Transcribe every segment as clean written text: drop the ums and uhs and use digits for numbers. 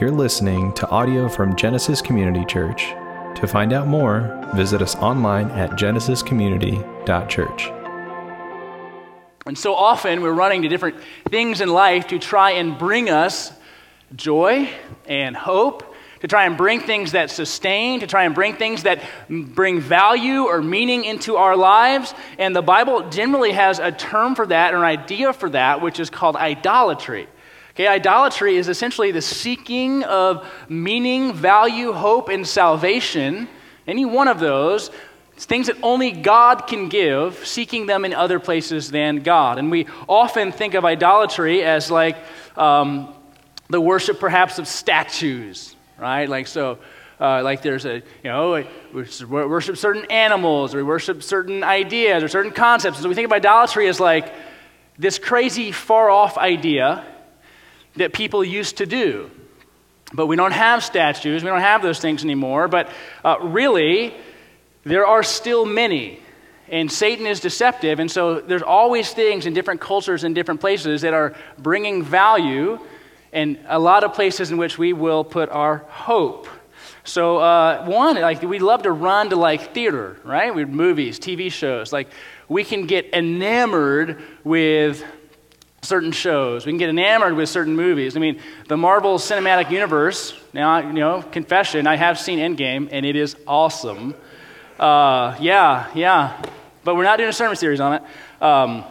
You're listening to audio from Genesis Community Church. To find out more, visit us online at genesiscommunity.church. And so often we're running to different things in life to try and bring us joy and hope, to try and bring things that sustain, to try and bring things that bring value or meaning into our lives. And the Bible generally has a term for that or an idea for that, which is called idolatry. Okay, idolatry is essentially the seeking of meaning, value, hope, and salvation, any one of those, things that only God can give, seeking them in other places than God. And we often think of idolatry as like the worship perhaps of statues, right? Like so, like there's a, you know, we worship certain animals, or we worship certain ideas or certain concepts. So we think of idolatry as like this crazy far-off idea that people used to do. But we don't have statues, we don't have those things anymore, but really, there are still many, and Satan is deceptive, and so there's always things in different cultures and different places that are bringing value, and a lot of places in which we will put our hope. So one, like we love to run to like theater, right? We movies, TV shows, like we can get enamored with certain shows. We can get enamored with certain movies. I mean, the Marvel Cinematic Universe, now, you know, confession, I have seen Endgame, and it is awesome. But we're not doing a sermon series on it.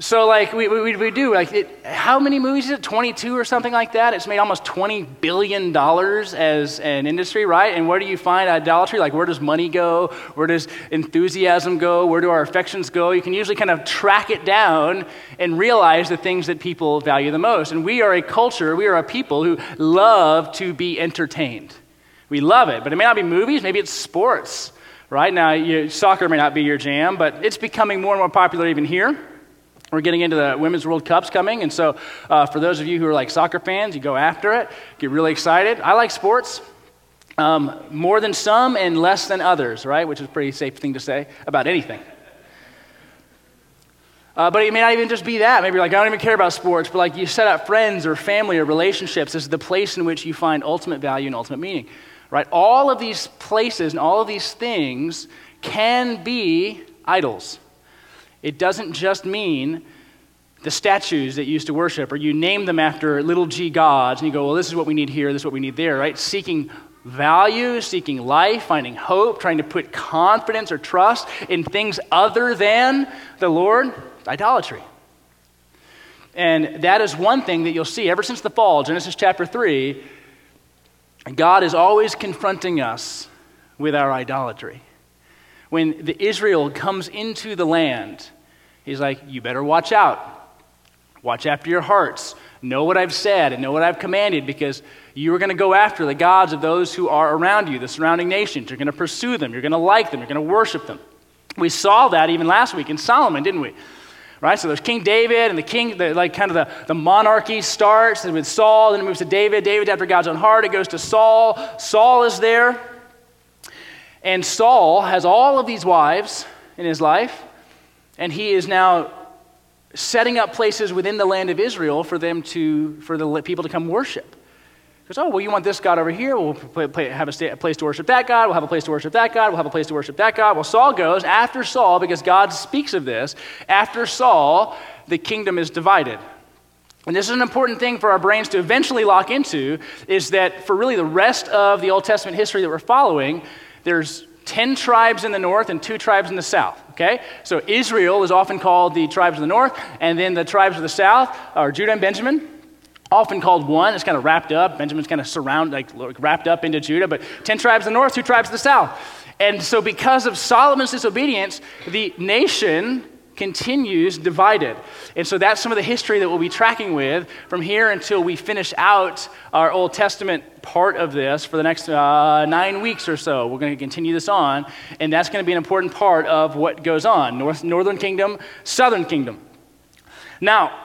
So, like, we do, like, how many movies is it? 22 or something like that? It's made almost $20 billion as an industry, right? And where do you find idolatry? Like, where does money go? Where does enthusiasm go? Where do our affections go? You can usually kind of track it down and realize the things that people value the most. And we are a culture, we are a people who love to be entertained. We love it, but it may not be movies, maybe it's sports, right? Now, soccer may not be your jam, but it's becoming more and more popular even here. We're getting into the Women's World Cups coming, and so for those of you who are like soccer fans, you go after it, get really excited. I like sports, more than some and less than others, right? Which is a pretty safe thing to say about anything. But it may not even just be that. Maybe you're like, I don't even care about sports, but like you set up friends or family or relationships as the place in which you find ultimate value and ultimate meaning, right? All of these places and all of these things can be idols. It doesn't just mean the statues that you used to worship, or you name them after little g gods, and you go, well, this is what we need here, this is what we need there, right? Seeking value, seeking life, finding hope, trying to put confidence or trust in things other than the Lord, idolatry. And that is one thing that you'll see ever since the fall, Genesis chapter 3, God is always confronting us with our idolatry. When the Israel comes into the land, he's like, you better watch out. Watch after your hearts. Know what I've said and know what I've commanded, because you are going to go after the gods of those who are around you, the surrounding nations. You're going to pursue them. You're going to like them. You're going to worship them. We saw that even last week in Solomon, didn't we? Right? So there's King David, and the king, like kind of the monarchy starts with Saul, then it moves to David. David's after God's own heart. It goes to Saul. Saul is there. And Saul has all of these wives in his life, and he is now setting up places within the land of Israel for the people to come worship. He goes, oh, well, you want this God over here? We'll have a place to worship that God. We'll have a place to worship that God. We'll have a place to worship that God. Well, Saul goes after Saul, because God speaks of this. After Saul, the kingdom is divided. And this is an important thing for our brains to eventually lock into, is that for really the rest of the Old Testament history that we're following, there's 10 tribes in the north and 2 tribes in the south, okay? So Israel is often called the tribes of the north, and then the tribes of the south are Judah and Benjamin, often called one. It's kind of wrapped up. Benjamin's kind of wrapped up into Judah, but 10 tribes of the north, 2 tribes of the south. And so because of Solomon's disobedience, the nation continues divided. And so that's some of the history that we'll be tracking with from here until we finish out our Old Testament part of this for the next 9 weeks or so. We're going to continue this on, and that's going to be an important part of what goes on. Northern kingdom, southern kingdom. Now,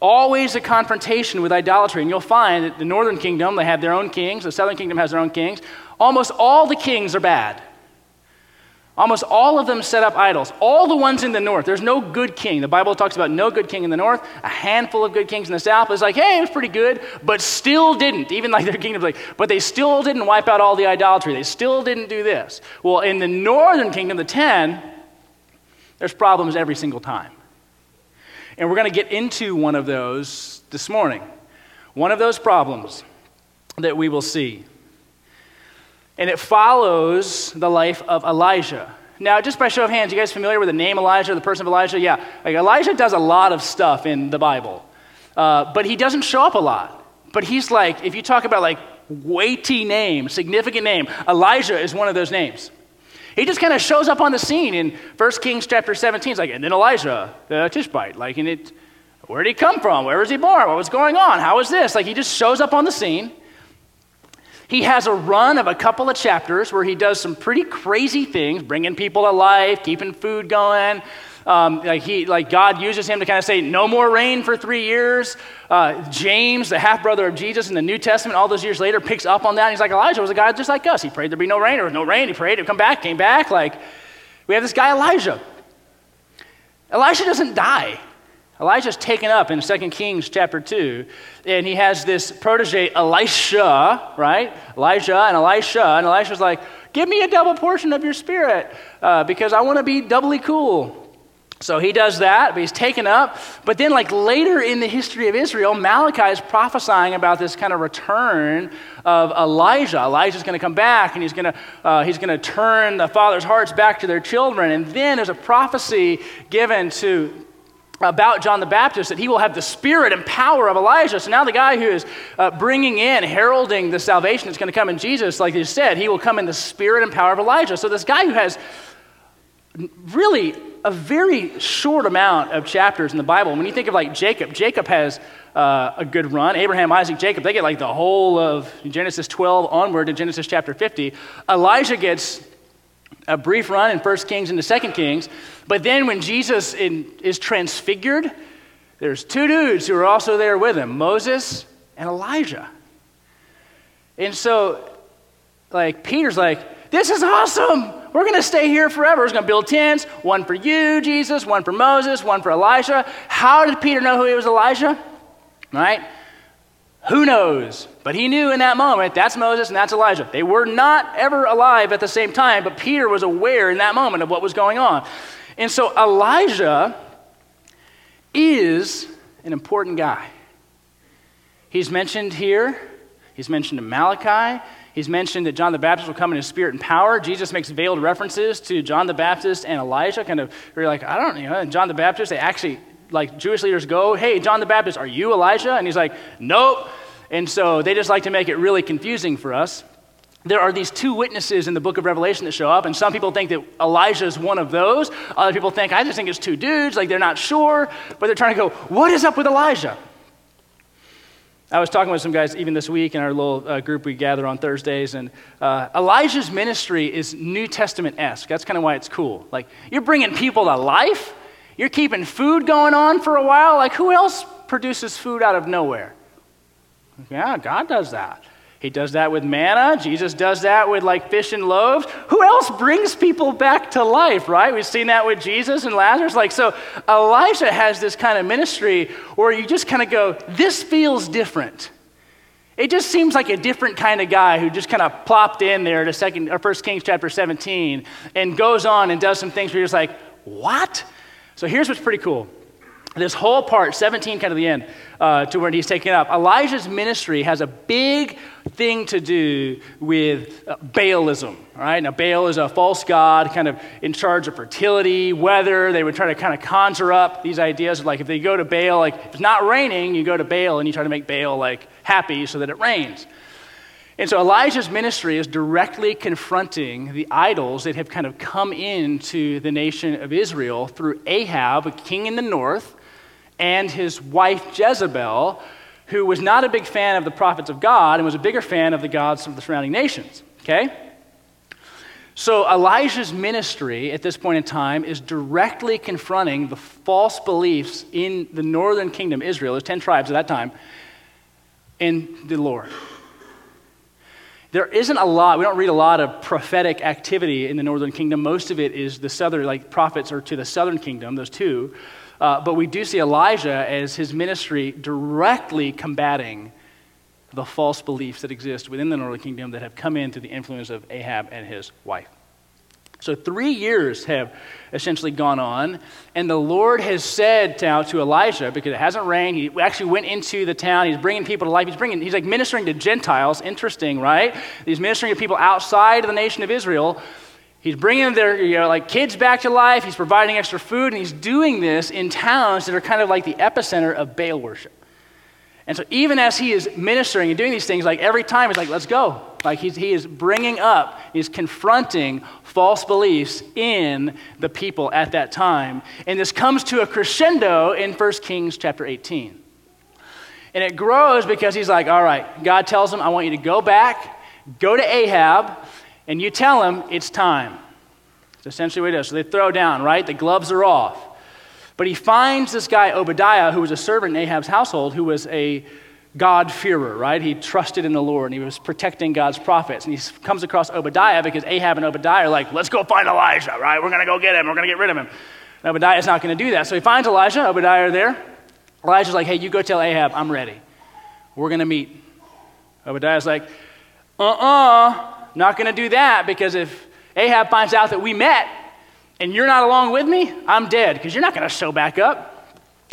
always a confrontation with idolatry, and you'll find that the northern kingdom, they have their own kings, the southern kingdom has their own kings. Almost all the kings are bad. Almost all of them set up idols. All the ones in the north. There's no good king. The Bible talks about no good king in the north. A handful of good kings in the south. It's like, hey, it was pretty good, but still didn't. Even like their kingdom's like, but they still didn't wipe out all the idolatry. They still didn't do this. Well, in the northern kingdom, the 10, there's problems every single time. And we're going to get into one of those this morning. One of those problems that we will see. And it follows the life of Elijah. Now, just by show of hands, you guys familiar with the name Elijah, the person of Elijah? Yeah, like Elijah does a lot of stuff in the Bible, but he doesn't show up a lot. But he's like, if you talk about like weighty name, significant name, Elijah is one of those names. He just kind of shows up on the scene in 1 Kings chapter 17. It's like, and then Elijah, the Tishbite, like, and it, where did he come from? Where was he born? What was going on? How is this? Like, he just shows up on the scene. He has a run of a couple of chapters where he does some pretty crazy things, bringing people to life, keeping food going. God uses him to kind of say, no more rain for 3 years. James, the half-brother of Jesus in the New Testament, all those years later, picks up on that. And he's like, Elijah was a guy just like us. He prayed there'd be no rain. There was no rain. He prayed. It came back. Like, we have this guy, Elijah. Elijah doesn't die. Elijah's taken up in 2 Kings chapter 2, and he has this protege, Elisha, right? Elijah, and Elisha's like, give me a double portion of your spirit because I want to be doubly cool. So he does that, but he's taken up. But then like later in the history of Israel, Malachi is prophesying about this kind of return of Elijah. Elijah's going to come back, and he's going to turn the father's hearts back to their children. And then there's a prophecy given to about John the Baptist, that he will have the spirit and power of Elijah. So now the guy who is bringing in, heralding the salvation that's going to come in Jesus, like you said, he will come in the spirit and power of Elijah. So this guy who has really a very short amount of chapters in the Bible. When you think of like Jacob has a good run. Abraham, Isaac, Jacob, they get like the whole of Genesis 12 onward to Genesis chapter 50. Elijah gets a brief run in 1 Kings into 2 Kings. But then when Jesus is transfigured, there's two dudes who are also there with him, Moses and Elijah. And so, like, Peter's like, this is awesome. We're going to stay here forever. We're going to build tents, one for you, Jesus, one for Moses, one for Elijah. How did Peter know who he was Elijah? Right? Who knows? But he knew in that moment, that's Moses and that's Elijah. They were not ever alive at the same time, but Peter was aware in that moment of what was going on. And so Elijah is an important guy. He's mentioned here. He's mentioned in Malachi. He's mentioned that John the Baptist will come in his spirit and power. Jesus makes veiled references to John the Baptist and Elijah, kind of, where you're like, I don't know. And John the Baptist, they actually, like Jewish leaders go, hey, John the Baptist, are you Elijah? And he's like, nope. And so they just like to make it really confusing for us. There are these two witnesses in the book of Revelation that show up, and some people think that Elijah is one of those. Other people think, I just think it's two dudes, like they're not sure, but they're trying to go, what is up with Elijah? I was talking with some guys even this week in our little group we gather on Thursdays, and Elijah's ministry is New Testament-esque. That's kind of why it's cool. Like, you're bringing people to life. You're keeping food going on for a while. Like, who else produces food out of nowhere? Yeah, God does that. He does that with manna. Jesus does that with like fish and loaves. Who else brings people back to life, right? We've seen that with Jesus and Lazarus. Like, so Elijah has this kind of ministry where you just kind of go, this feels different. It just seems like a different kind of guy who just kind of plopped in there to 1 Kings chapter 17 and goes on and does some things where you're just like, what? So here's what's pretty cool. This whole part, 17 kind of the end, to where he's taken up. Elijah's ministry has a big thing to do with Baalism, all right? Now, Baal is a false god, kind of in charge of fertility, weather. They would try to kind of conjure up these ideas of like, if they go to Baal, like if it's not raining, you go to Baal and you try to make Baal like happy so that it rains. And so Elijah's ministry is directly confronting the idols that have kind of come into the nation of Israel through Ahab, a king in the north, and his wife Jezebel, who was not a big fan of the prophets of God and was a bigger fan of the gods of the surrounding nations, okay? So Elijah's ministry at this point in time is directly confronting the false beliefs in the northern kingdom, Israel, there's 10 tribes at that time, in the Lord. There isn't a lot, we don't read a lot of prophetic activity in the northern kingdom. Most of it is the southern, like prophets are to the southern kingdom, those two. But we do see Elijah as his ministry directly combating the false beliefs that exist within the northern kingdom that have come in through the influence of Ahab and his wife. So 3 years have essentially gone on, and the Lord has said now to Elijah, because it hasn't rained, he actually went into the town, he's bringing people to life, he's like ministering to Gentiles, interesting, right? He's ministering to people outside of the nation of Israel. He's bringing their kids back to life, he's providing extra food, and he's doing this in towns that are kind of like the epicenter of Baal worship. And so even as he is ministering and doing these things, like every time he's like, let's go. Like he is bringing up, he's confronting false beliefs in the people at that time. And this comes to a crescendo in 1 Kings chapter 18. And it grows because he's like, all right, God tells him, I want you to go back, go to Ahab, and you tell him it's time. It's essentially what it is. So they throw down, right? The gloves are off. But he finds this guy, Obadiah, who was a servant in Ahab's household, who was a God-fearer, right? He trusted in the Lord, and he was protecting God's prophets. And he comes across Obadiah because Ahab and Obadiah are like, let's go find Elijah, right? We're going to go get him. We're going to get rid of him. And Obadiah's not going to do that. So he finds Elijah. Obadiah are there. Elijah's like, hey, you go tell Ahab, I'm ready. We're going to meet. Obadiah's like, not going to do that, because if Ahab finds out that we met, and you're not along with me, I'm dead, because you're not going to show back up.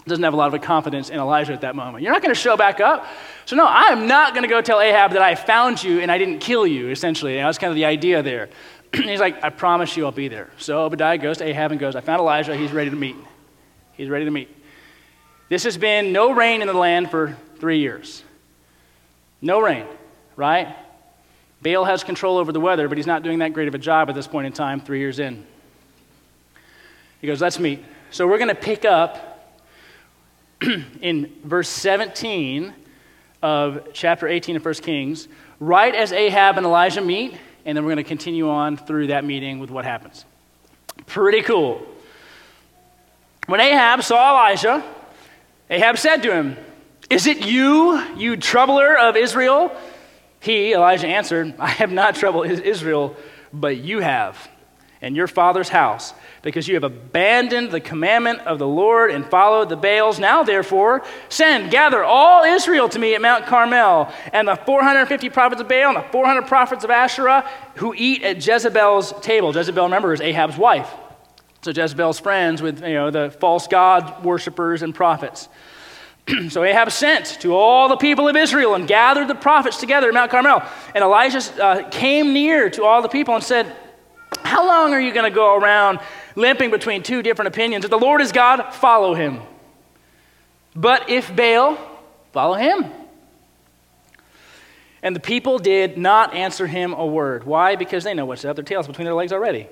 Doesn't have a lot of confidence in Elijah at that moment. You're not going to show back up. So no, I am not going to go tell Ahab that I found you and I didn't kill you, essentially. You know, that's kind of the idea there. He's like, I promise you I'll be there. So Obadiah goes to Ahab and goes, I found Elijah. He's ready to meet. He's ready to meet. This has been no rain in the land for 3 years. No rain, right? Baal has control over the weather, but he's not doing that great of a job at this point in time, 3 years in. He goes, let's meet. So we're going to pick up in verse 17 of chapter 18 of 1 Kings, right as Ahab and Elijah meet, and then we're going to continue on through that meeting with what happens. Pretty cool. When Ahab saw Elijah, Ahab said to him, is it you, you troubler of Israel? He, Elijah, answered, I have not troubled Israel, but you have, and your father's house, because you have abandoned the commandment of the Lord and followed the Baals. Now, therefore, send, gather all Israel to me at Mount Carmel, and the 450 prophets of Baal and the 400 prophets of Asherah who eat at Jezebel's table. Jezebel, remember, is Ahab's wife. So Jezebel's friends with the false god worshipers and prophets. So Ahab sent to all the people of Israel and gathered the prophets together at Mount Carmel. And Elijah came near to all the people and said, how long are you going to go around limping between two different opinions? If the Lord is God, follow him. But if Baal, follow him. And the people did not answer him a word. Why? Because they know what's up. Their tails between their legs already.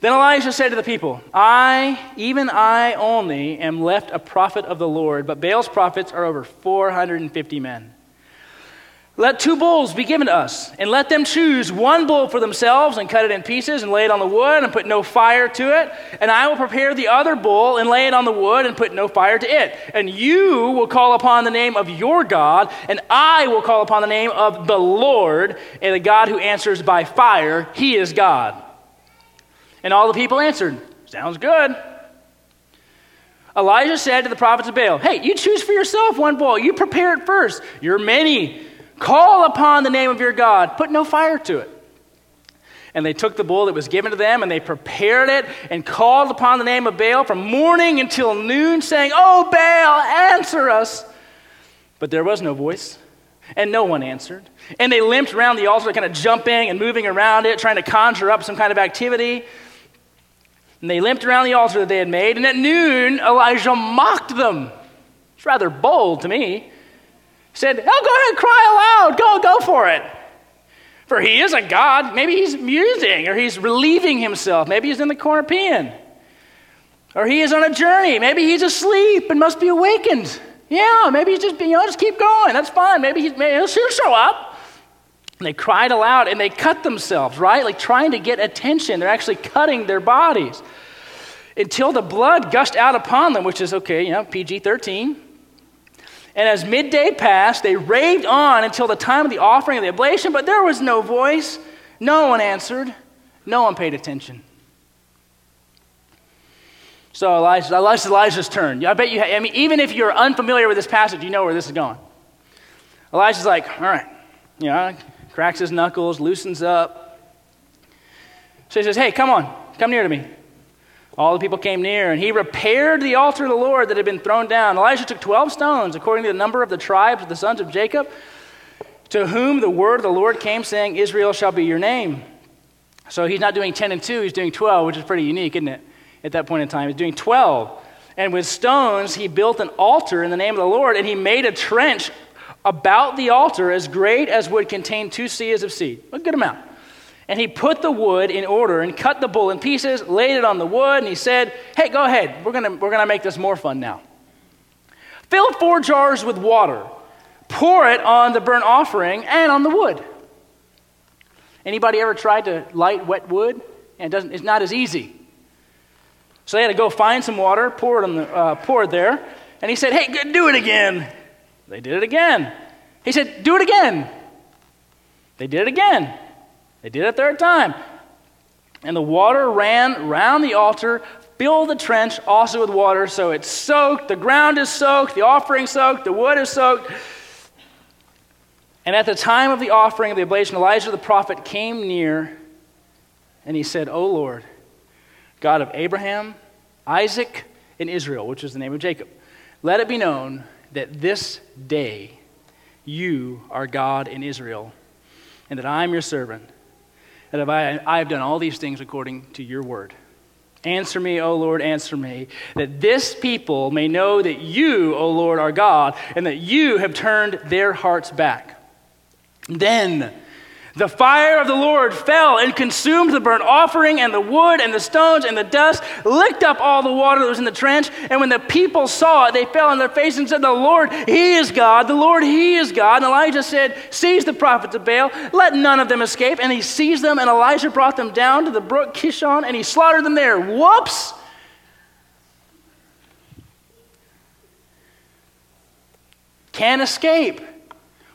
Then Elijah said to the people, I only, am left a prophet of the Lord, but Baal's prophets are over 450 men. Let two bulls be given to us, and let them choose one bull for themselves and cut it in pieces and lay it on the wood and put no fire to it. And I will prepare the other bull and lay it on the wood and put no fire to it. And you will call upon the name of your God, and I will call upon the name of the Lord, and the God who answers by fire, he is God. And all the people answered, sounds good. Elijah said to the prophets of Baal, hey, you choose for yourself one bull. You prepare it first. You're many. Call upon the name of your God. Put no fire to it. And they took the bull that was given to them, and they prepared it and called upon the name of Baal from morning until noon, saying, oh, Baal, answer us. But there was no voice, and no one answered. And they limped around the altar, kind of jumping and moving around it, trying to conjure up some kind of activity. And they limped around the altar that they had made, and at noon, Elijah mocked them. It's rather bold to me. Said, oh, go ahead, cry aloud, go for it. For he is a god. Maybe he's musing, or he's relieving himself. Maybe he's in the corner peeing. Or he is on a journey. Maybe he's asleep and must be awakened. Yeah, maybe he's just, just keep going. That's fine. Maybe he'll show up. And they cried aloud, and they cut themselves, right? Like trying to get attention. They're actually cutting their bodies until the blood gushed out upon them, which is okay, PG-13. And as midday passed, they raved on until the time of the offering of the oblation, but there was no voice. No one answered. No one paid attention. So Elijah's turn. I bet you, even if you're unfamiliar with this passage, you know where this is going. Elijah's like, all right. You know, cracks his knuckles, loosens up. So he says, hey, come on. Come near to me. All the people came near, and he repaired the altar of the Lord that had been thrown down. Elijah took 12 stones, according to the number of the tribes of the sons of Jacob, to whom the word of the Lord came, saying, Israel shall be your name. So he's not doing 10 and 2, he's doing 12, which is pretty unique, isn't it? At that point in time, he's doing 12. And with stones, he built an altar in the name of the Lord, and he made a trench about the altar as great as would contain 2 seas of seed. A good amount. And he put the wood in order and cut the bull in pieces, laid it on the wood, and he said, hey, go ahead. We're gonna make this more fun now. Fill 4 jars with water. Pour it on the burnt offering and on the wood. Anybody ever tried to light wet wood? And it's not as easy. So they had to go find some water, pour it there. And he said, hey, do it again. They did it again. He said, do it again. They did it again. They did it a third time. And the water ran round the altar, filled the trench also with water, so it's soaked, the ground is soaked, the offering soaked, the wood is soaked. And at the time of the offering of the oblation, Elijah the prophet came near, and he said, O Lord, God of Abraham, Isaac, and Israel, which is the name of Jacob, let it be known that this day you are God in Israel, and that I am your servant, and that I have done all these things according to your word. Answer me, O Lord, answer me, that this people may know that you, O Lord, are God, and that you have turned their hearts back. Then the fire of the Lord fell and consumed the burnt offering and the wood and the stones and the dust, licked up all the water that was in the trench, and when the people saw it, they fell on their faces and said, the Lord, he is God, the Lord, he is God. And Elijah said, seize the prophets of Baal, let none of them escape. And he seized them, and Elijah brought them down to the brook Kishon, and he slaughtered them there. Whoops! Can't escape.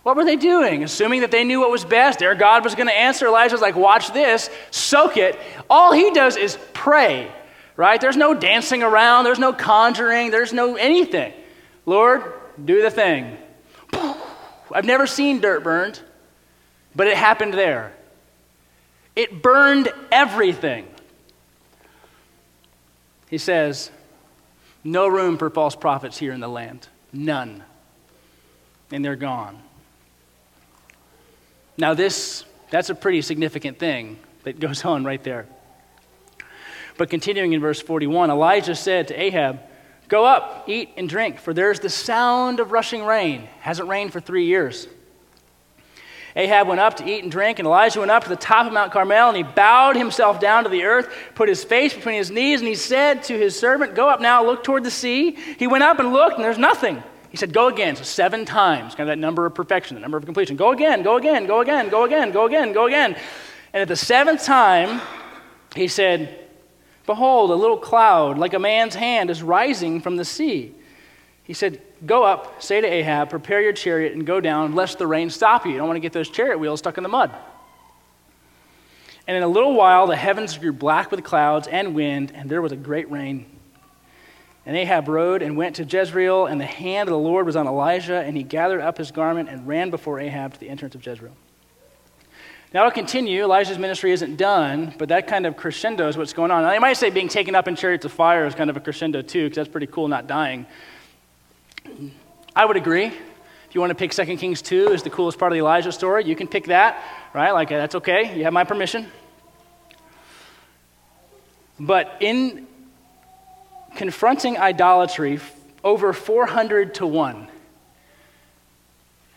What were they doing? Assuming that they knew what was best, their God was going to answer. Elijah's like, watch this, soak it. All he does is pray, right? There's no dancing around. There's no conjuring. There's no anything. Lord, do the thing. I've never seen dirt burned, but it happened there. It burned everything. He says, no room for false prophets here in the land. None. And they're gone. Now that's a pretty significant thing that goes on right there. But continuing in verse 41, Elijah said to Ahab, go up, eat and drink, for there's the sound of rushing rain. Hasn't rained for 3 years. Ahab went up to eat and drink, and Elijah went up to the top of Mount Carmel, and he bowed himself down to the earth, put his face between his knees, and he said to his servant, go up now, look toward the sea. He went up and looked, and there's nothing. He said, go again. So 7 times, kind of that number of perfection, the number of completion. Go again, go again, go again, go again, go again, go again. And at the 7th time, he said, behold, a little cloud like a man's hand is rising from the sea. He said, go up, say to Ahab, prepare your chariot and go down, lest the rain stop you. You don't want to get those chariot wheels stuck in the mud. And in a little while, the heavens grew black with clouds and wind, and there was a great rain. And Ahab rode and went to Jezreel, and the hand of the Lord was on Elijah, and he gathered up his garment and ran before Ahab to the entrance of Jezreel. Now it'll continue. Elijah's ministry isn't done, but that kind of crescendo is what's going on. Now they might say being taken up in chariots of fire is kind of a crescendo too, because that's pretty cool, not dying. I would agree. If you want to pick 2 Kings 2 as the coolest part of the Elijah story, you can pick that, right? Like, that's okay. You have my permission. But in confronting idolatry, over 400 to 1.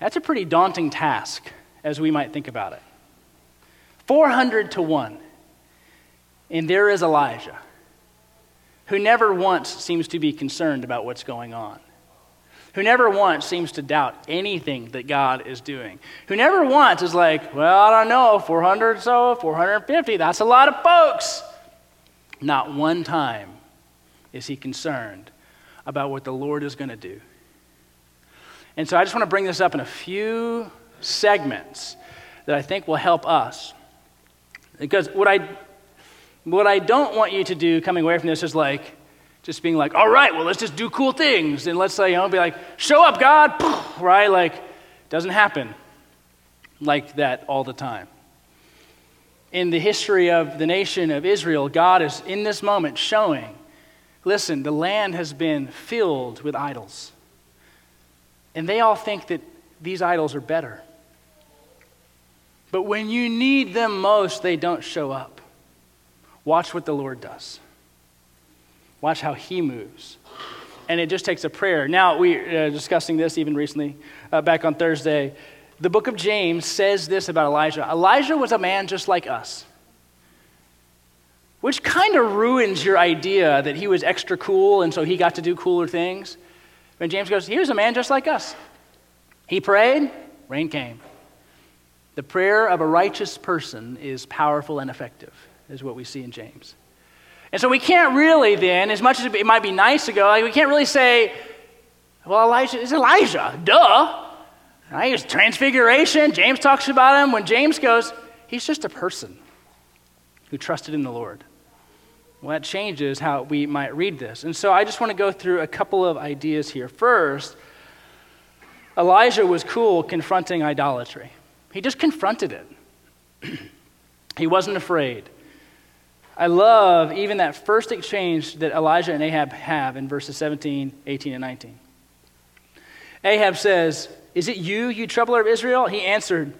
That's a pretty daunting task, as we might think about it. 400 to 1. And there is Elijah, who never once seems to be concerned about what's going on, who never once seems to doubt anything that God is doing, who never once is like, well, I don't know, 400 so, 450, that's a lot of folks. Not one time is he concerned about what the Lord is going to do. And so I just want to bring this up in a few segments that I think will help us. Because what I don't want you to do coming away from this is like, just being like, all right, well, let's just do cool things. And let's like, you know, be like, show up, God, right? Like, doesn't happen like that all the time. In the history of the nation of Israel, God is in this moment showing, listen, the land has been filled with idols. And they all think that these idols are better. But when you need them most, they don't show up. Watch what the Lord does. Watch how he moves. And it just takes a prayer. Now, we are discussing this even recently, back on Thursday. The book of James says this about Elijah. Elijah was a man just like us, which kind of ruins your idea that he was extra cool and so he got to do cooler things. And James goes, he was a man just like us. He prayed, rain came. The prayer of a righteous person is powerful and effective, is what we see in James. And so we can't really then, as much as it might be nice to go, like we can't really say, well, Elijah is Elijah, duh. Right? He was transfiguration. James talks about him. When James goes, he's just a person who trusted in the Lord. Well, that changes how we might read this. And so I just want to go through a couple of ideas here. First, Elijah was cool confronting idolatry. He just confronted it. He wasn't afraid. I love even that first exchange that Elijah and Ahab have in verses 17, 18, and 19. Ahab says, is it you, you troubler of Israel? He answered,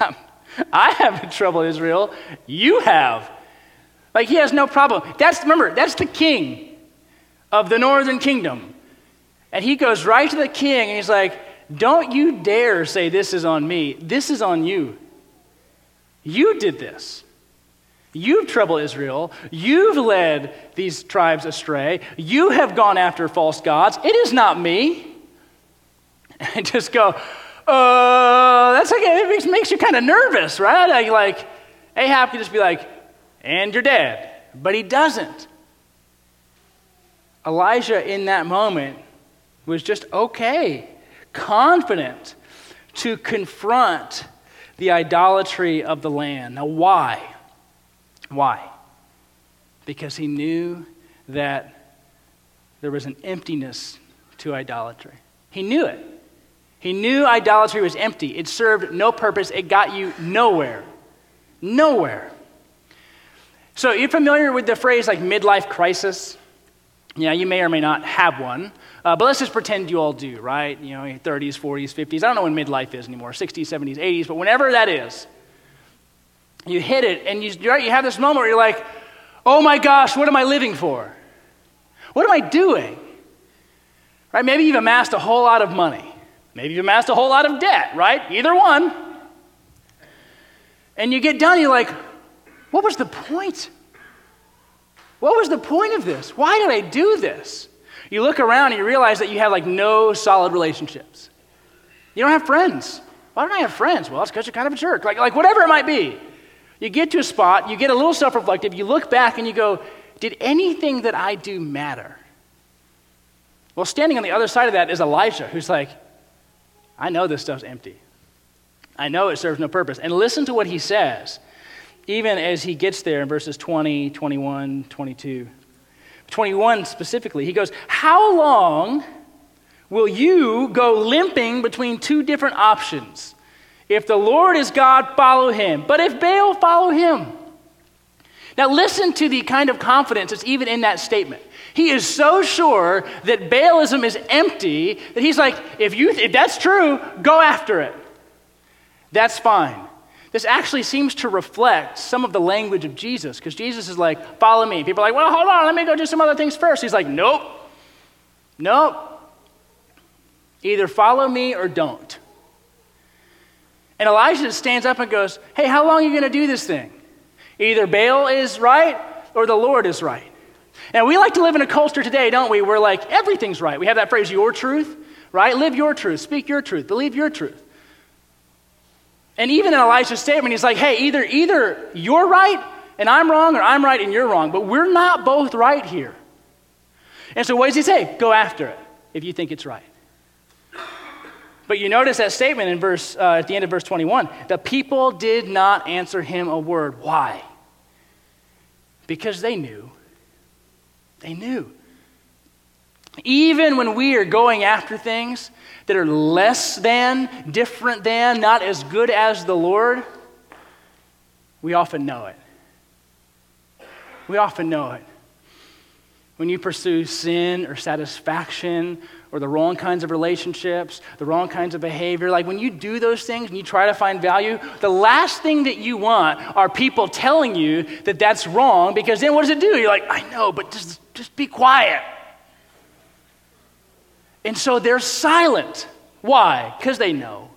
no, I haven't troubled Israel. You have. Like he has no problem. Remember, that's the king of the northern kingdom. And he goes right to the king and he's like, don't you dare say this is on me. This is on you. You did this. You've troubled Israel. You've led these tribes astray. You have gone after false gods. It is not me. And just go, that's like, it makes you kind of nervous, right? Like Ahab could just be like, and you're dead. But he doesn't. Elijah in that moment was just okay, confident to confront the idolatry of the land. Now, why? Why? Because he knew that there was an emptiness to idolatry. He knew it. He knew idolatry was empty. It served no purpose. It got you nowhere. Nowhere. So you're familiar with the phrase like midlife crisis? Yeah, you may or may not have one. But let's just pretend you all do, right? You know, 30s, 40s, 50s. I don't know when midlife is anymore. 60s, 70s, 80s. But whenever that is, you hit it and you have this moment where you're like, oh my gosh, what am I living for? What am I doing? Right? Maybe you've amassed a whole lot of money. Maybe you've amassed a whole lot of debt, right? Either one. And you get done, you're like, what was the point? What was the point of this? Why did I do this? You look around and you realize that you have like no solid relationships. You don't have friends. Why don't I have friends? Well, it's because you're kind of a jerk. Like whatever it might be. You get to a spot, you get a little self-reflective, you look back and you go, did anything that I do matter? Well, standing on the other side of that is Elijah, who's like, I know this stuff's empty. I know it serves no purpose. And listen to what he says, even as he gets there in verses 20, 21, 22. 21 specifically, he goes, how long will you go limping between two different options? If the Lord is God, follow him. But if Baal, follow him. Now listen to the kind of confidence that's even in that statement. He is so sure that Baalism is empty that he's like, if that's true, go after it. That's fine. This actually seems to reflect some of the language of Jesus, because Jesus is like, follow me. People are like, well, hold on, let me go do some other things first. He's like, nope. Either follow me or don't. And Elijah stands up and goes, hey, how long are you going to do this thing? Either Baal is right or the Lord is right. Now, we like to live in a culture today, don't we? We're like, everything's right. We have that phrase, your truth, right? Live your truth, speak your truth, believe your truth. And even in Elisha's statement, he's like, hey, either you're right and I'm wrong, or I'm right and you're wrong, but we're not both right here. And so what does he say? Go after it if you think it's right. But you notice that statement in verse at the end of verse 21. The people did not answer him a word. Why? Because they knew. They knew. Even when we are going after things that are less than, different than, not as good as the Lord, we often know it. We often know it. When you pursue sin or satisfaction or the wrong kinds of relationships, the wrong kinds of behavior, like when you do those things and you try to find value, the last thing that you want are people telling you that that's wrong, because then what does it do? You're like, I know, but just be quiet. And so they're silent. Why? Because they know.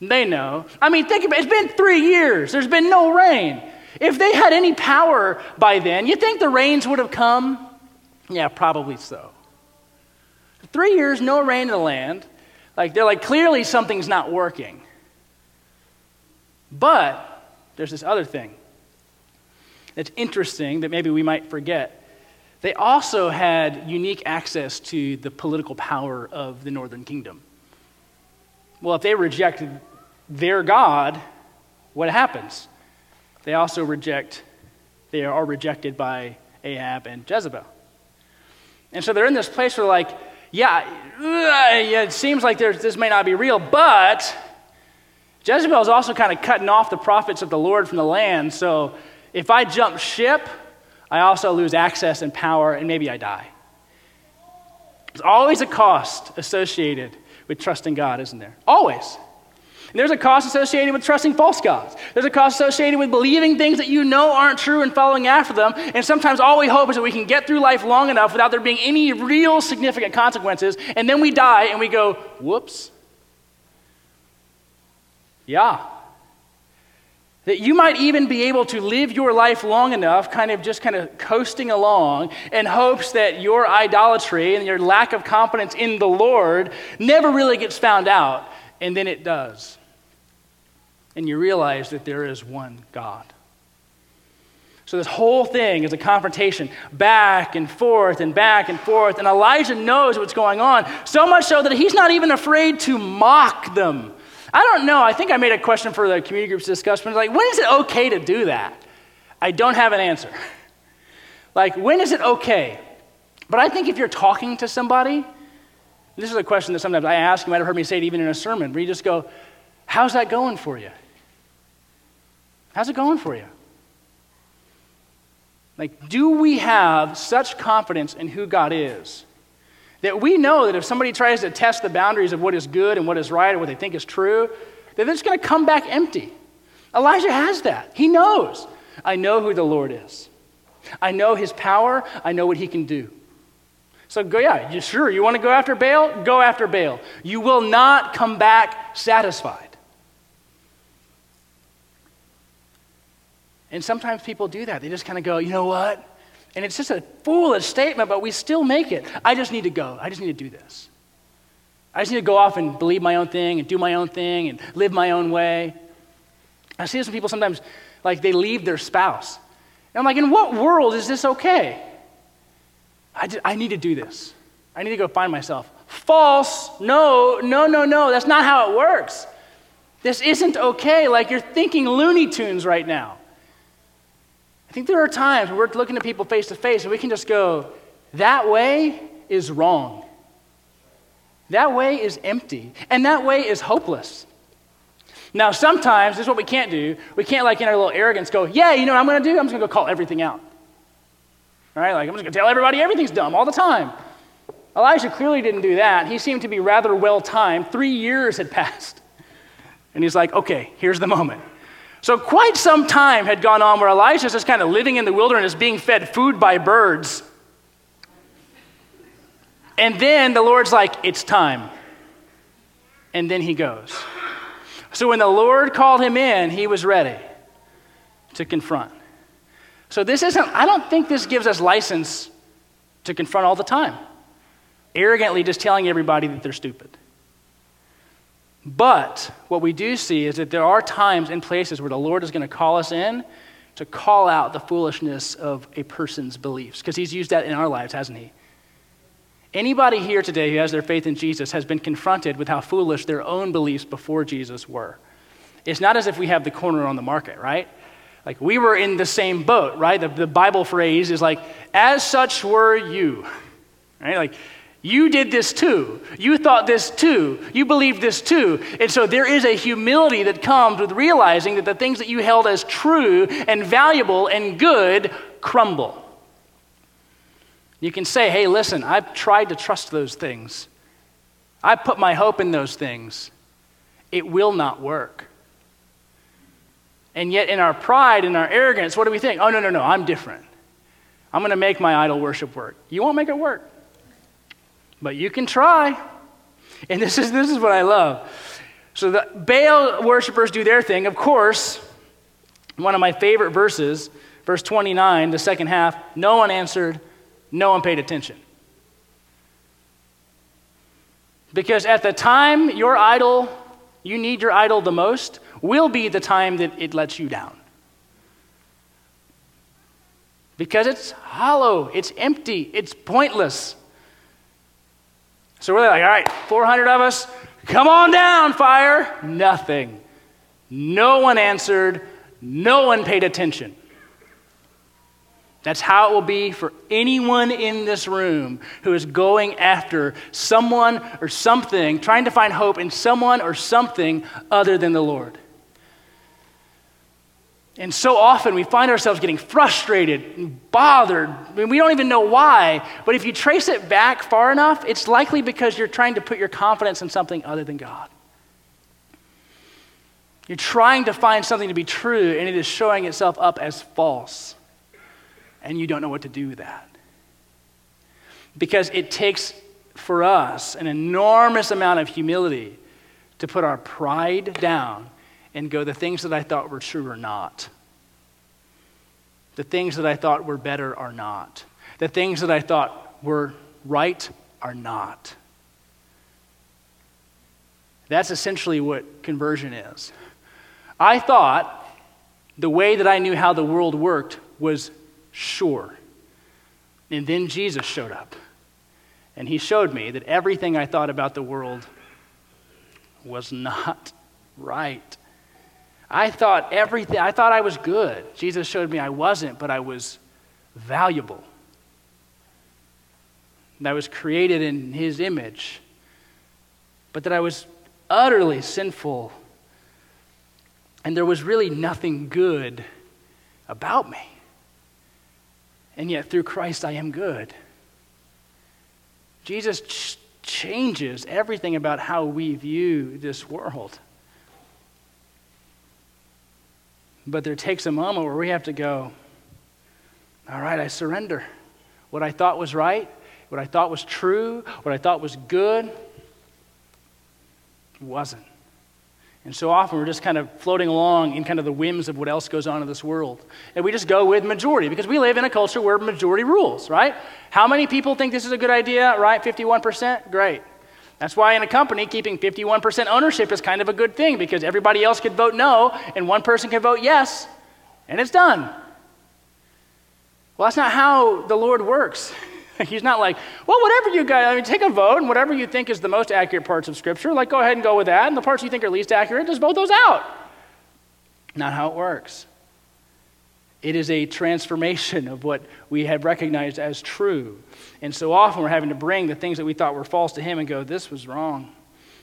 They know. I mean, think about it. It's been 3 years. There's been no rain. If they had any power by then, you think the rains would have come? Yeah, probably so. 3 years, no rain in the land. Like, they're like, clearly something's not working. But there's this other thing that's interesting that maybe we might forget. They also had unique access to the political power of the northern kingdom. Well, if they rejected their God, what happens? They also reject, they are rejected by Ahab and Jezebel. And so they're in this place where like, yeah, it seems like this may not be real, but Jezebel is also kind of cutting off the prophets of the Lord from the land. So if I jump ship, I also lose access and power, and maybe I die. There's always a cost associated with trusting God, isn't there? Always. And there's a cost associated with trusting false gods. There's a cost associated with believing things that you know aren't true and following after them. And sometimes all we hope is that we can get through life long enough without there being any real significant consequences, and then we die and we go, whoops. Yeah. That you might even be able to live your life long enough, kind of coasting along in hopes that your idolatry and your lack of confidence in the Lord never really gets found out, and then it does. And you realize that there is one God. So this whole thing is a confrontation back and forth and back and forth, and Elijah knows what's going on, so much so that he's not even afraid to mock them. I don't know. I think I made a question for the community groups discussion. Like, when is it okay to do that? I don't have an answer. Like, when is it okay? But I think if you're talking to somebody, this is a question that sometimes I ask, you might have heard me say it even in a sermon, where you just go, how's that going for you? How's it going for you? Like, do we have such confidence in who God is that we know that if somebody tries to test the boundaries of what is good and what is right or what they think is true, that they're just going to come back empty? Elijah has that. He knows. I know who the Lord is. I know his power. I know what he can do. So go, yeah, you sure, you want to go after Baal? Go after Baal. You will not come back satisfied. And sometimes people do that. They just kind of go, you know what? And it's just a foolish statement, but we still make it. I just need to go. I just need to do this. I just need to go off and believe my own thing and do my own thing and live my own way. I see some people sometimes, like, they leave their spouse. And I'm like, in what world is this okay? I need to do this. I need to go find myself. False. No. That's not how it works. This isn't okay. Like, you're thinking Looney Tunes right now. I think there are times where we're looking at people face to face and we can just go, that way is wrong. That way is empty. And that way is hopeless. Now, sometimes, this is what we can't do. We can't, like, in our little arrogance go, yeah, you know what I'm going to do? I'm just going to go call everything out. All right? Like, I'm just going to tell everybody everything's dumb all the time. Elijah clearly didn't do that. He seemed to be rather well-timed. 3 years had passed. And he's like, okay, here's the moment. So quite some time had gone on where Elijah's just kind of living in the wilderness, being fed food by birds. And then the Lord's like, it's time. And then he goes. So when the Lord called him in, he was ready to confront. So this isn't, I don't think this gives us license to confront all the time, arrogantly just telling everybody that they're stupid. But what we do see is that there are times and places where the Lord is going to call us in to call out the foolishness of a person's beliefs, because he's used that in our lives, hasn't he? Anybody here today who has their faith in Jesus has been confronted with how foolish their own beliefs before Jesus were. It's not as if we have the corner on the market, right? Like, we were in the same boat, right? The Bible phrase is like, as such were you, right? Like, you did this too. You thought this too. You believed this too. And so there is a humility that comes with realizing that the things that you held as true and valuable and good crumble. You can say, hey, listen, I've tried to trust those things. I put my hope in those things. It will not work. And yet in our pride, in our arrogance, what do we think? Oh, no, I'm different. I'm going to make my idol worship work. You won't make it work. But you can try. And this is what I love. So the Baal worshipers do their thing. Of course, one of my favorite verses, verse 29, the second half, no one answered, no one paid attention. Because at the time your idol, you need your idol the most, will be the time that it lets you down. Because it's hollow, it's empty, it's pointless. So we're like, all right, 400 of us, come on down, fire. Nothing. No one answered. No one paid attention. That's how it will be for anyone in this room who is going after someone or something, trying to find hope in someone or something other than the Lord. And so often we find ourselves getting frustrated and bothered. I mean, we don't even know why, but if you trace it back far enough, it's likely because you're trying to put your confidence in something other than God. You're trying to find something to be true, and it is showing itself up as false. And you don't know what to do with that. Because it takes, for us, an enormous amount of humility to put our pride down and go, the things that I thought were true are not. The things that I thought were better are not. The things that I thought were right are not. That's essentially what conversion is. I thought the way that I knew how the world worked was sure. And then Jesus showed up. And he showed me that everything I thought about the world was not right. I thought I was good. Jesus showed me I wasn't, but I was valuable. That I was created in his image, but that I was utterly sinful, and there was really nothing good about me. And yet through Christ I am good. Jesus changes everything about how we view this world. But there takes a moment where we have to go, all right, I surrender. What I thought was right, what I thought was true, what I thought was good, wasn't. And so often we're just kind of floating along in kind of the whims of what else goes on in this world. And we just go with majority, because we live in a culture where majority rules, right? How many people think this is a good idea, right? 51%? Great. That's why in a company, keeping 51% ownership is kind of a good thing, because everybody else could vote no, and one person can vote yes, and it's done. Well, that's not how the Lord works. He's not like, well, whatever you guys, take a vote, and whatever you think is the most accurate parts of Scripture, like, go ahead and go with that, and the parts you think are least accurate, just vote those out. Not how it works. It is a transformation of what we have recognized as true. And so often we're having to bring the things that we thought were false to him and go, this was wrong.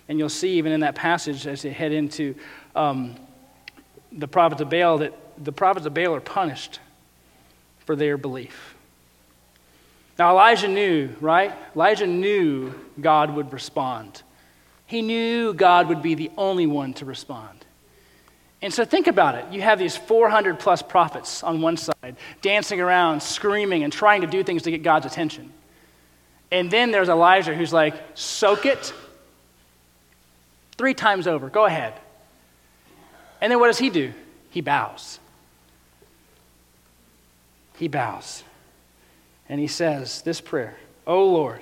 And you'll see even in that passage as they head into the prophets of Baal, that the prophets of Baal are punished for their belief. Now Elijah knew, right? Elijah knew God would respond. He knew God would be the only one to respond. And so think about it. You have these 400 plus prophets on one side, dancing around, screaming, and trying to do things to get God's attention. And then there's Elijah who's like, soak it 3 times over. Go ahead. And then what does he do? He bows. He bows. And he says this prayer, O Lord,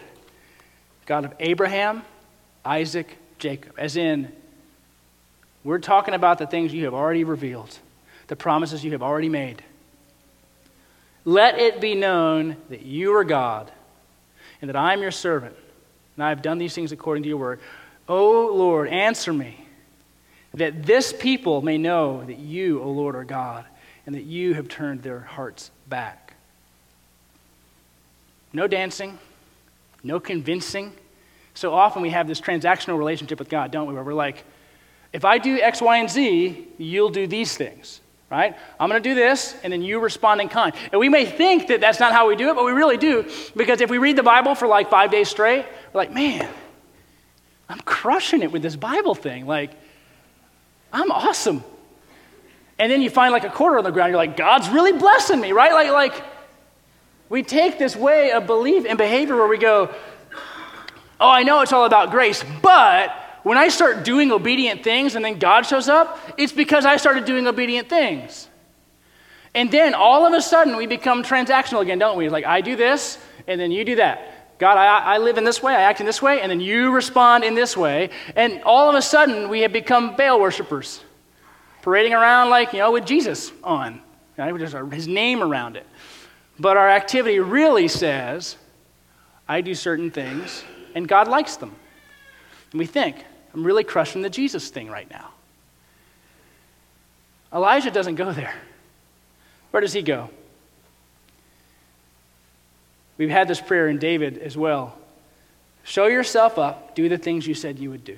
God of Abraham, Isaac, Jacob, as in, we're talking about the things you have already revealed, the promises you have already made. Let it be known that you are God, and that I am your servant, and I have done these things according to your word. O Lord, answer me, that this people may know that you, O Lord, are God, and that you have turned their hearts back. No dancing, no convincing. So often we have this transactional relationship with God, don't we? Where we're like, if I do X, Y, and Z, you'll do these things, right? I'm going to do this, and then you respond in kind. And we may think that that's not how we do it, but we really do, because if we read the Bible for like 5 days straight, we're like, man, I'm crushing it with this Bible thing. Like, I'm awesome. And then you find like a quarter on the ground, you're like, God's really blessing me, right? Like we take this way of belief and behavior where we go, oh, I know it's all about grace, but when I start doing obedient things and then God shows up, it's because I started doing obedient things. And then all of a sudden we become transactional again, don't we? It's like, I do this and then you do that. God, I live in this way, I act in this way, and then you respond in this way. And all of a sudden, we have become Baal worshipers, parading around like, you know, with Jesus on. Right? Just his name around it. But our activity really says, I do certain things, and God likes them. And we think, I'm really crushing the Jesus thing right now. Elijah doesn't go there. Where does he go? We've had this prayer in David as well. Show yourself up, do the things you said you would do.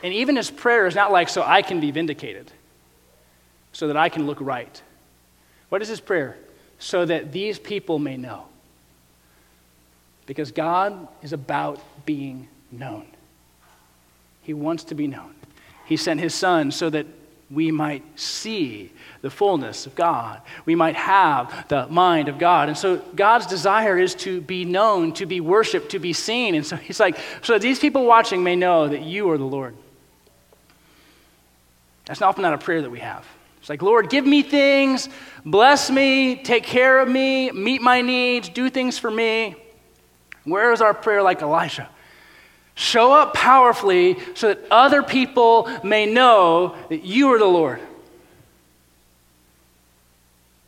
And even his prayer is not like, so I can be vindicated, so that I can look right. What is his prayer? So that these people may know. Because God is about being known. He wants to be known. He sent his son so that we might see the fullness of God. We might have the mind of God. And so God's desire is to be known, to be worshiped, to be seen. And so he's like, so these people watching may know that you are the Lord. That's often not a prayer that we have. It's like, Lord, give me things, bless me, take care of me, meet my needs, do things for me. Where is our prayer like Elisha? Show up powerfully so that other people may know that you are the Lord.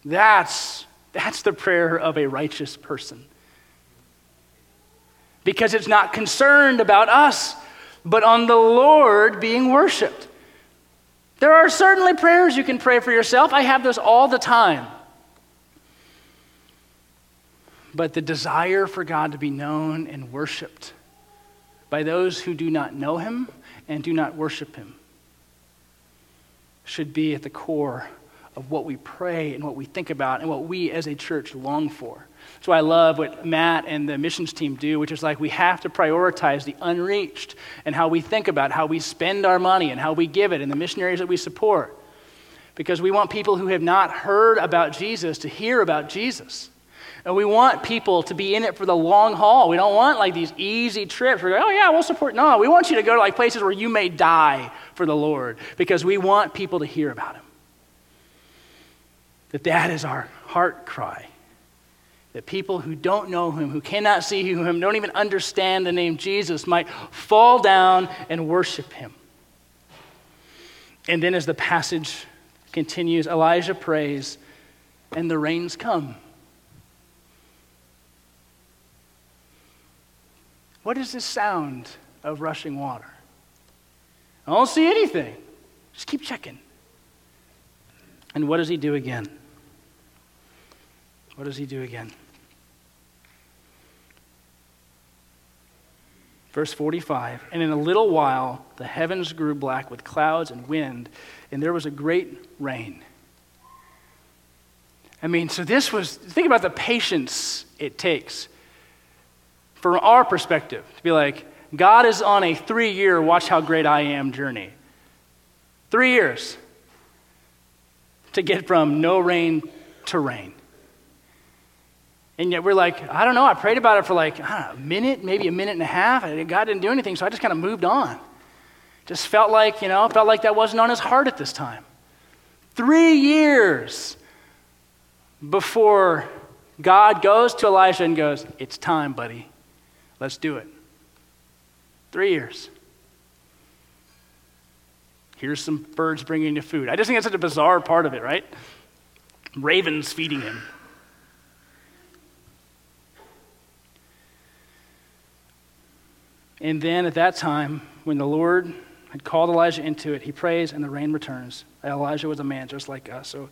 That's the prayer of a righteous person. Because it's not concerned about us, but on the Lord being worshiped. There are certainly prayers you can pray for yourself. I have those all the time. But the desire for God to be known and worshiped by those who do not know him and do not worship him should be at the core of what we pray and what we think about and what we as a church long for. That's why I love what Matt and the missions team do, which is like we have to prioritize the unreached and how we think about how we spend our money and how we give it and the missionaries that we support, because we want people who have not heard about Jesus to hear about Jesus. And we want people to be in it for the long haul. We don't want like these easy trips where, oh yeah, we'll support. No, we want you to go to like places where you may die for the Lord, because we want people to hear about him. That is our heart cry. That people who don't know him, who cannot see him, don't even understand the name Jesus, might fall down and worship him. And then as the passage continues, Elijah prays, and the rains come. What is this sound of rushing water? I don't see anything. Just keep checking. And what does he do again? What does he do again? Verse 45, and in a little while the heavens grew black with clouds and wind, and there was a great rain. I mean, so this was, think about the patience it takes from our perspective, to be like, God is on a 3-year watch how great I am journey. 3 years to get from no rain to rain. And yet we're like, I don't know, I prayed about it for like, I don't know, a minute, maybe a minute and a half, and God didn't do anything, so I just kind of moved on. Just felt like, you know, felt like that wasn't on his heart at this time. 3 years before God goes to Elijah and goes, it's time, buddy. Let's do it. 3 years. Here's some birds bringing you food. I just think that's such a bizarre part of it, right? Ravens feeding him. And then at that time, when the Lord had called Elijah into it, he prays and the rain returns. Elijah was a man just like us. So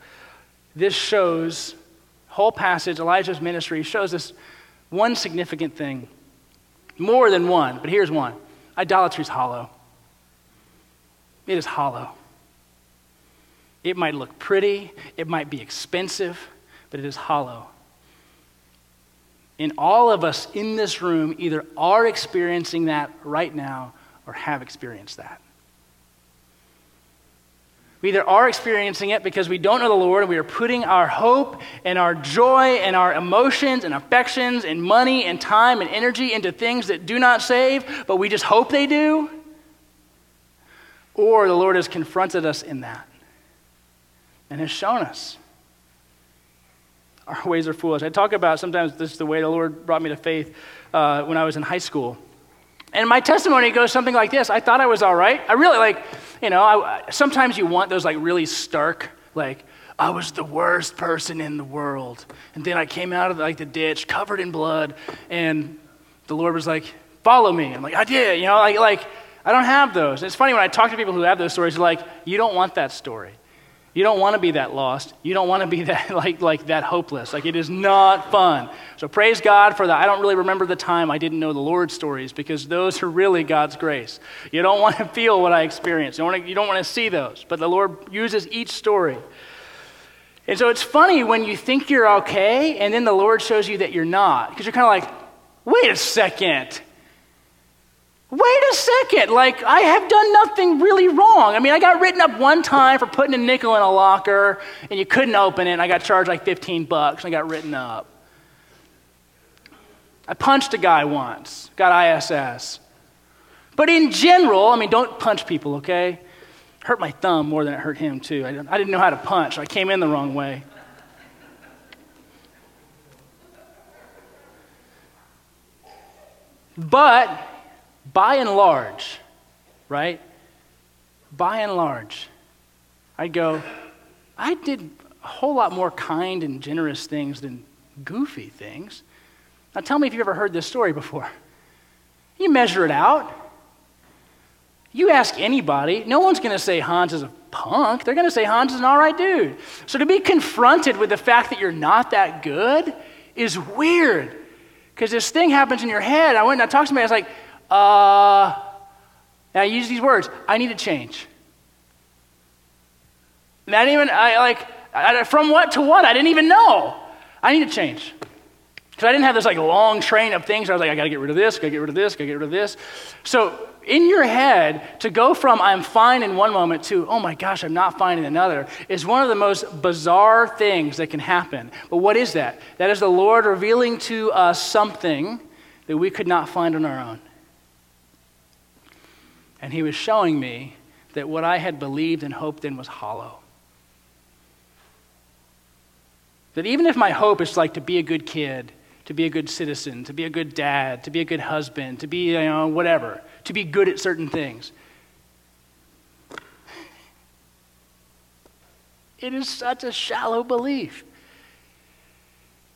this shows, whole passage, Elijah's ministry shows us one significant thing. More than one, but here's one. Idolatry is hollow. It is hollow. It might look pretty, it might be expensive, but it is hollow. And all of us in this room either are experiencing that right now or have experienced that. We either are experiencing it because we don't know the Lord and we are putting our hope and our joy and our emotions and affections and money and time and energy into things that do not save, but we just hope they do. Or the Lord has confronted us in that and has shown us our ways are foolish. I talk about sometimes this is the way the Lord brought me to faith when I was in high school. And my testimony goes something like this. I thought I was all right. I really, sometimes you want those, really stark, I was the worst person in the world. And then I came out of, the ditch covered in blood, and the Lord was like, follow me. I'm like, I did. I don't have those. And it's funny, when I talk to people who have those stories, they're like, you don't want that story. You don't want to be that lost. You don't want to be that that hopeless. It is not fun. So praise God for that. I don't really remember the time I didn't know the Lord's stories, because those are really God's grace. You don't want to feel what I experienced. You don't want to see those. But the Lord uses each story. And so it's funny when you think you're okay and then the Lord shows you that you're not, because you're kind of like, wait a second, I have done nothing really wrong. I got written up one time for putting a nickel in a locker, and you couldn't open it, and I got charged $15, and I got written up. I punched a guy once, got ISS. But in general, don't punch people, okay? Hurt my thumb more than it hurt him, too. I didn't know how to punch, so I came in the wrong way. But by and large, right? By and large, I go, I did a whole lot more kind and generous things than goofy things. Now tell me if you've ever heard this story before. You measure it out. You ask anybody, no one's going to say Hans is a punk. They're going to say Hans is an all right dude. So to be confronted with the fact that you're not that good is weird, because this thing happens in your head. I went and I talked to somebody, I was like, and I use these words, I need to change. From what to what? I didn't even know. I need to change. Because I didn't have this long train of things. I was like, I got to get rid of this, got to get rid of this, got to get rid of this. So in your head, to go from I'm fine in one moment to, oh my gosh, I'm not fine in another, is one of the most bizarre things that can happen. But what is that? That is the Lord revealing to us something that we could not find on our own. And he was showing me that what I had believed and hoped in was hollow. That even if my hope is to be a good kid, to be a good citizen, to be a good dad, to be a good husband, to be, whatever, to be good at certain things, it is such a shallow belief,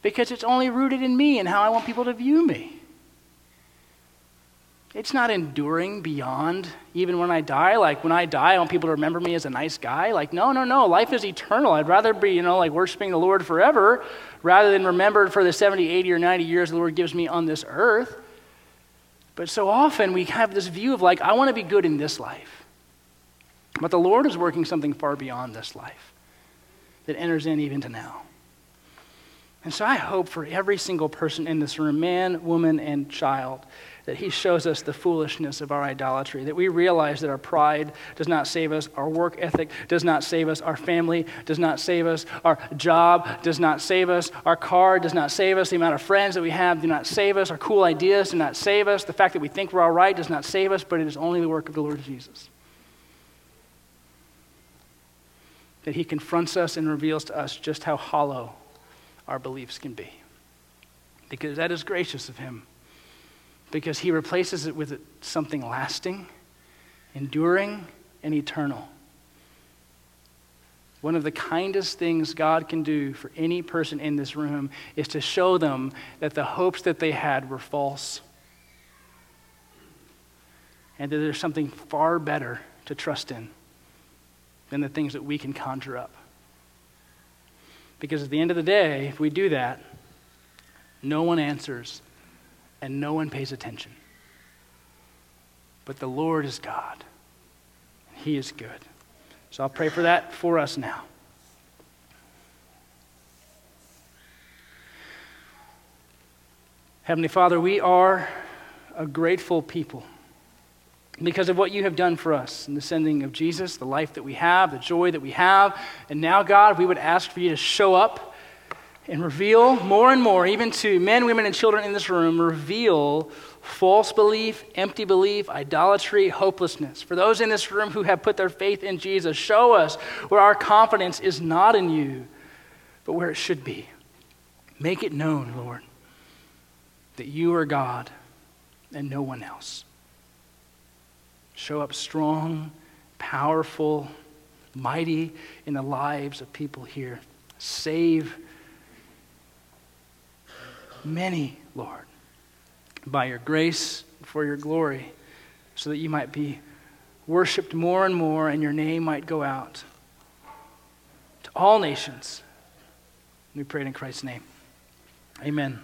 because it's only rooted in me and how I want people to view me. It's not enduring beyond even when I die. When I die, I want people to remember me as a nice guy. No. Life is eternal. I'd rather be, worshiping the Lord forever rather than remembered for the 70, 80, or 90 years the Lord gives me on this earth. But so often we have this view of I want to be good in this life. But the Lord is working something far beyond this life that enters in even to now. And so I hope for every single person in this room, man, woman, and child, that he shows us the foolishness of our idolatry, that we realize that our pride does not save us, our work ethic does not save us, our family does not save us, our job does not save us, our car does not save us, the amount of friends that we have do not save us, our cool ideas do not save us, the fact that we think we're all right does not save us, but it is only the work of the Lord Jesus. That he confronts us and reveals to us just how hollow our beliefs can be, because that is gracious of him. Because he replaces it with something lasting, enduring, and eternal. One of the kindest things God can do for any person in this room is to show them that the hopes that they had were false. and that there's something far better to trust in than the things that we can conjure up. Because at the end of the day, if we do that, no one answers and no one pays attention. But the Lord is God. And He is good. So I'll pray for that for us now. Heavenly Father, we are a grateful people because of what you have done for us in the sending of Jesus, the life that we have, the joy that we have. And now, God, we would ask for you to show up and reveal more and more, even to men, women, and children in this room, reveal false belief, empty belief, idolatry, hopelessness. For those in this room who have put their faith in Jesus, show us where our confidence is not in you, but where it should be. Make it known, Lord, that you are God and no one else. Show up strong, powerful, mighty in the lives of people here. Save many, Lord, by your grace, for your glory, so that you might be worshiped more and more and your name might go out to all nations. We pray it in Christ's name. Amen.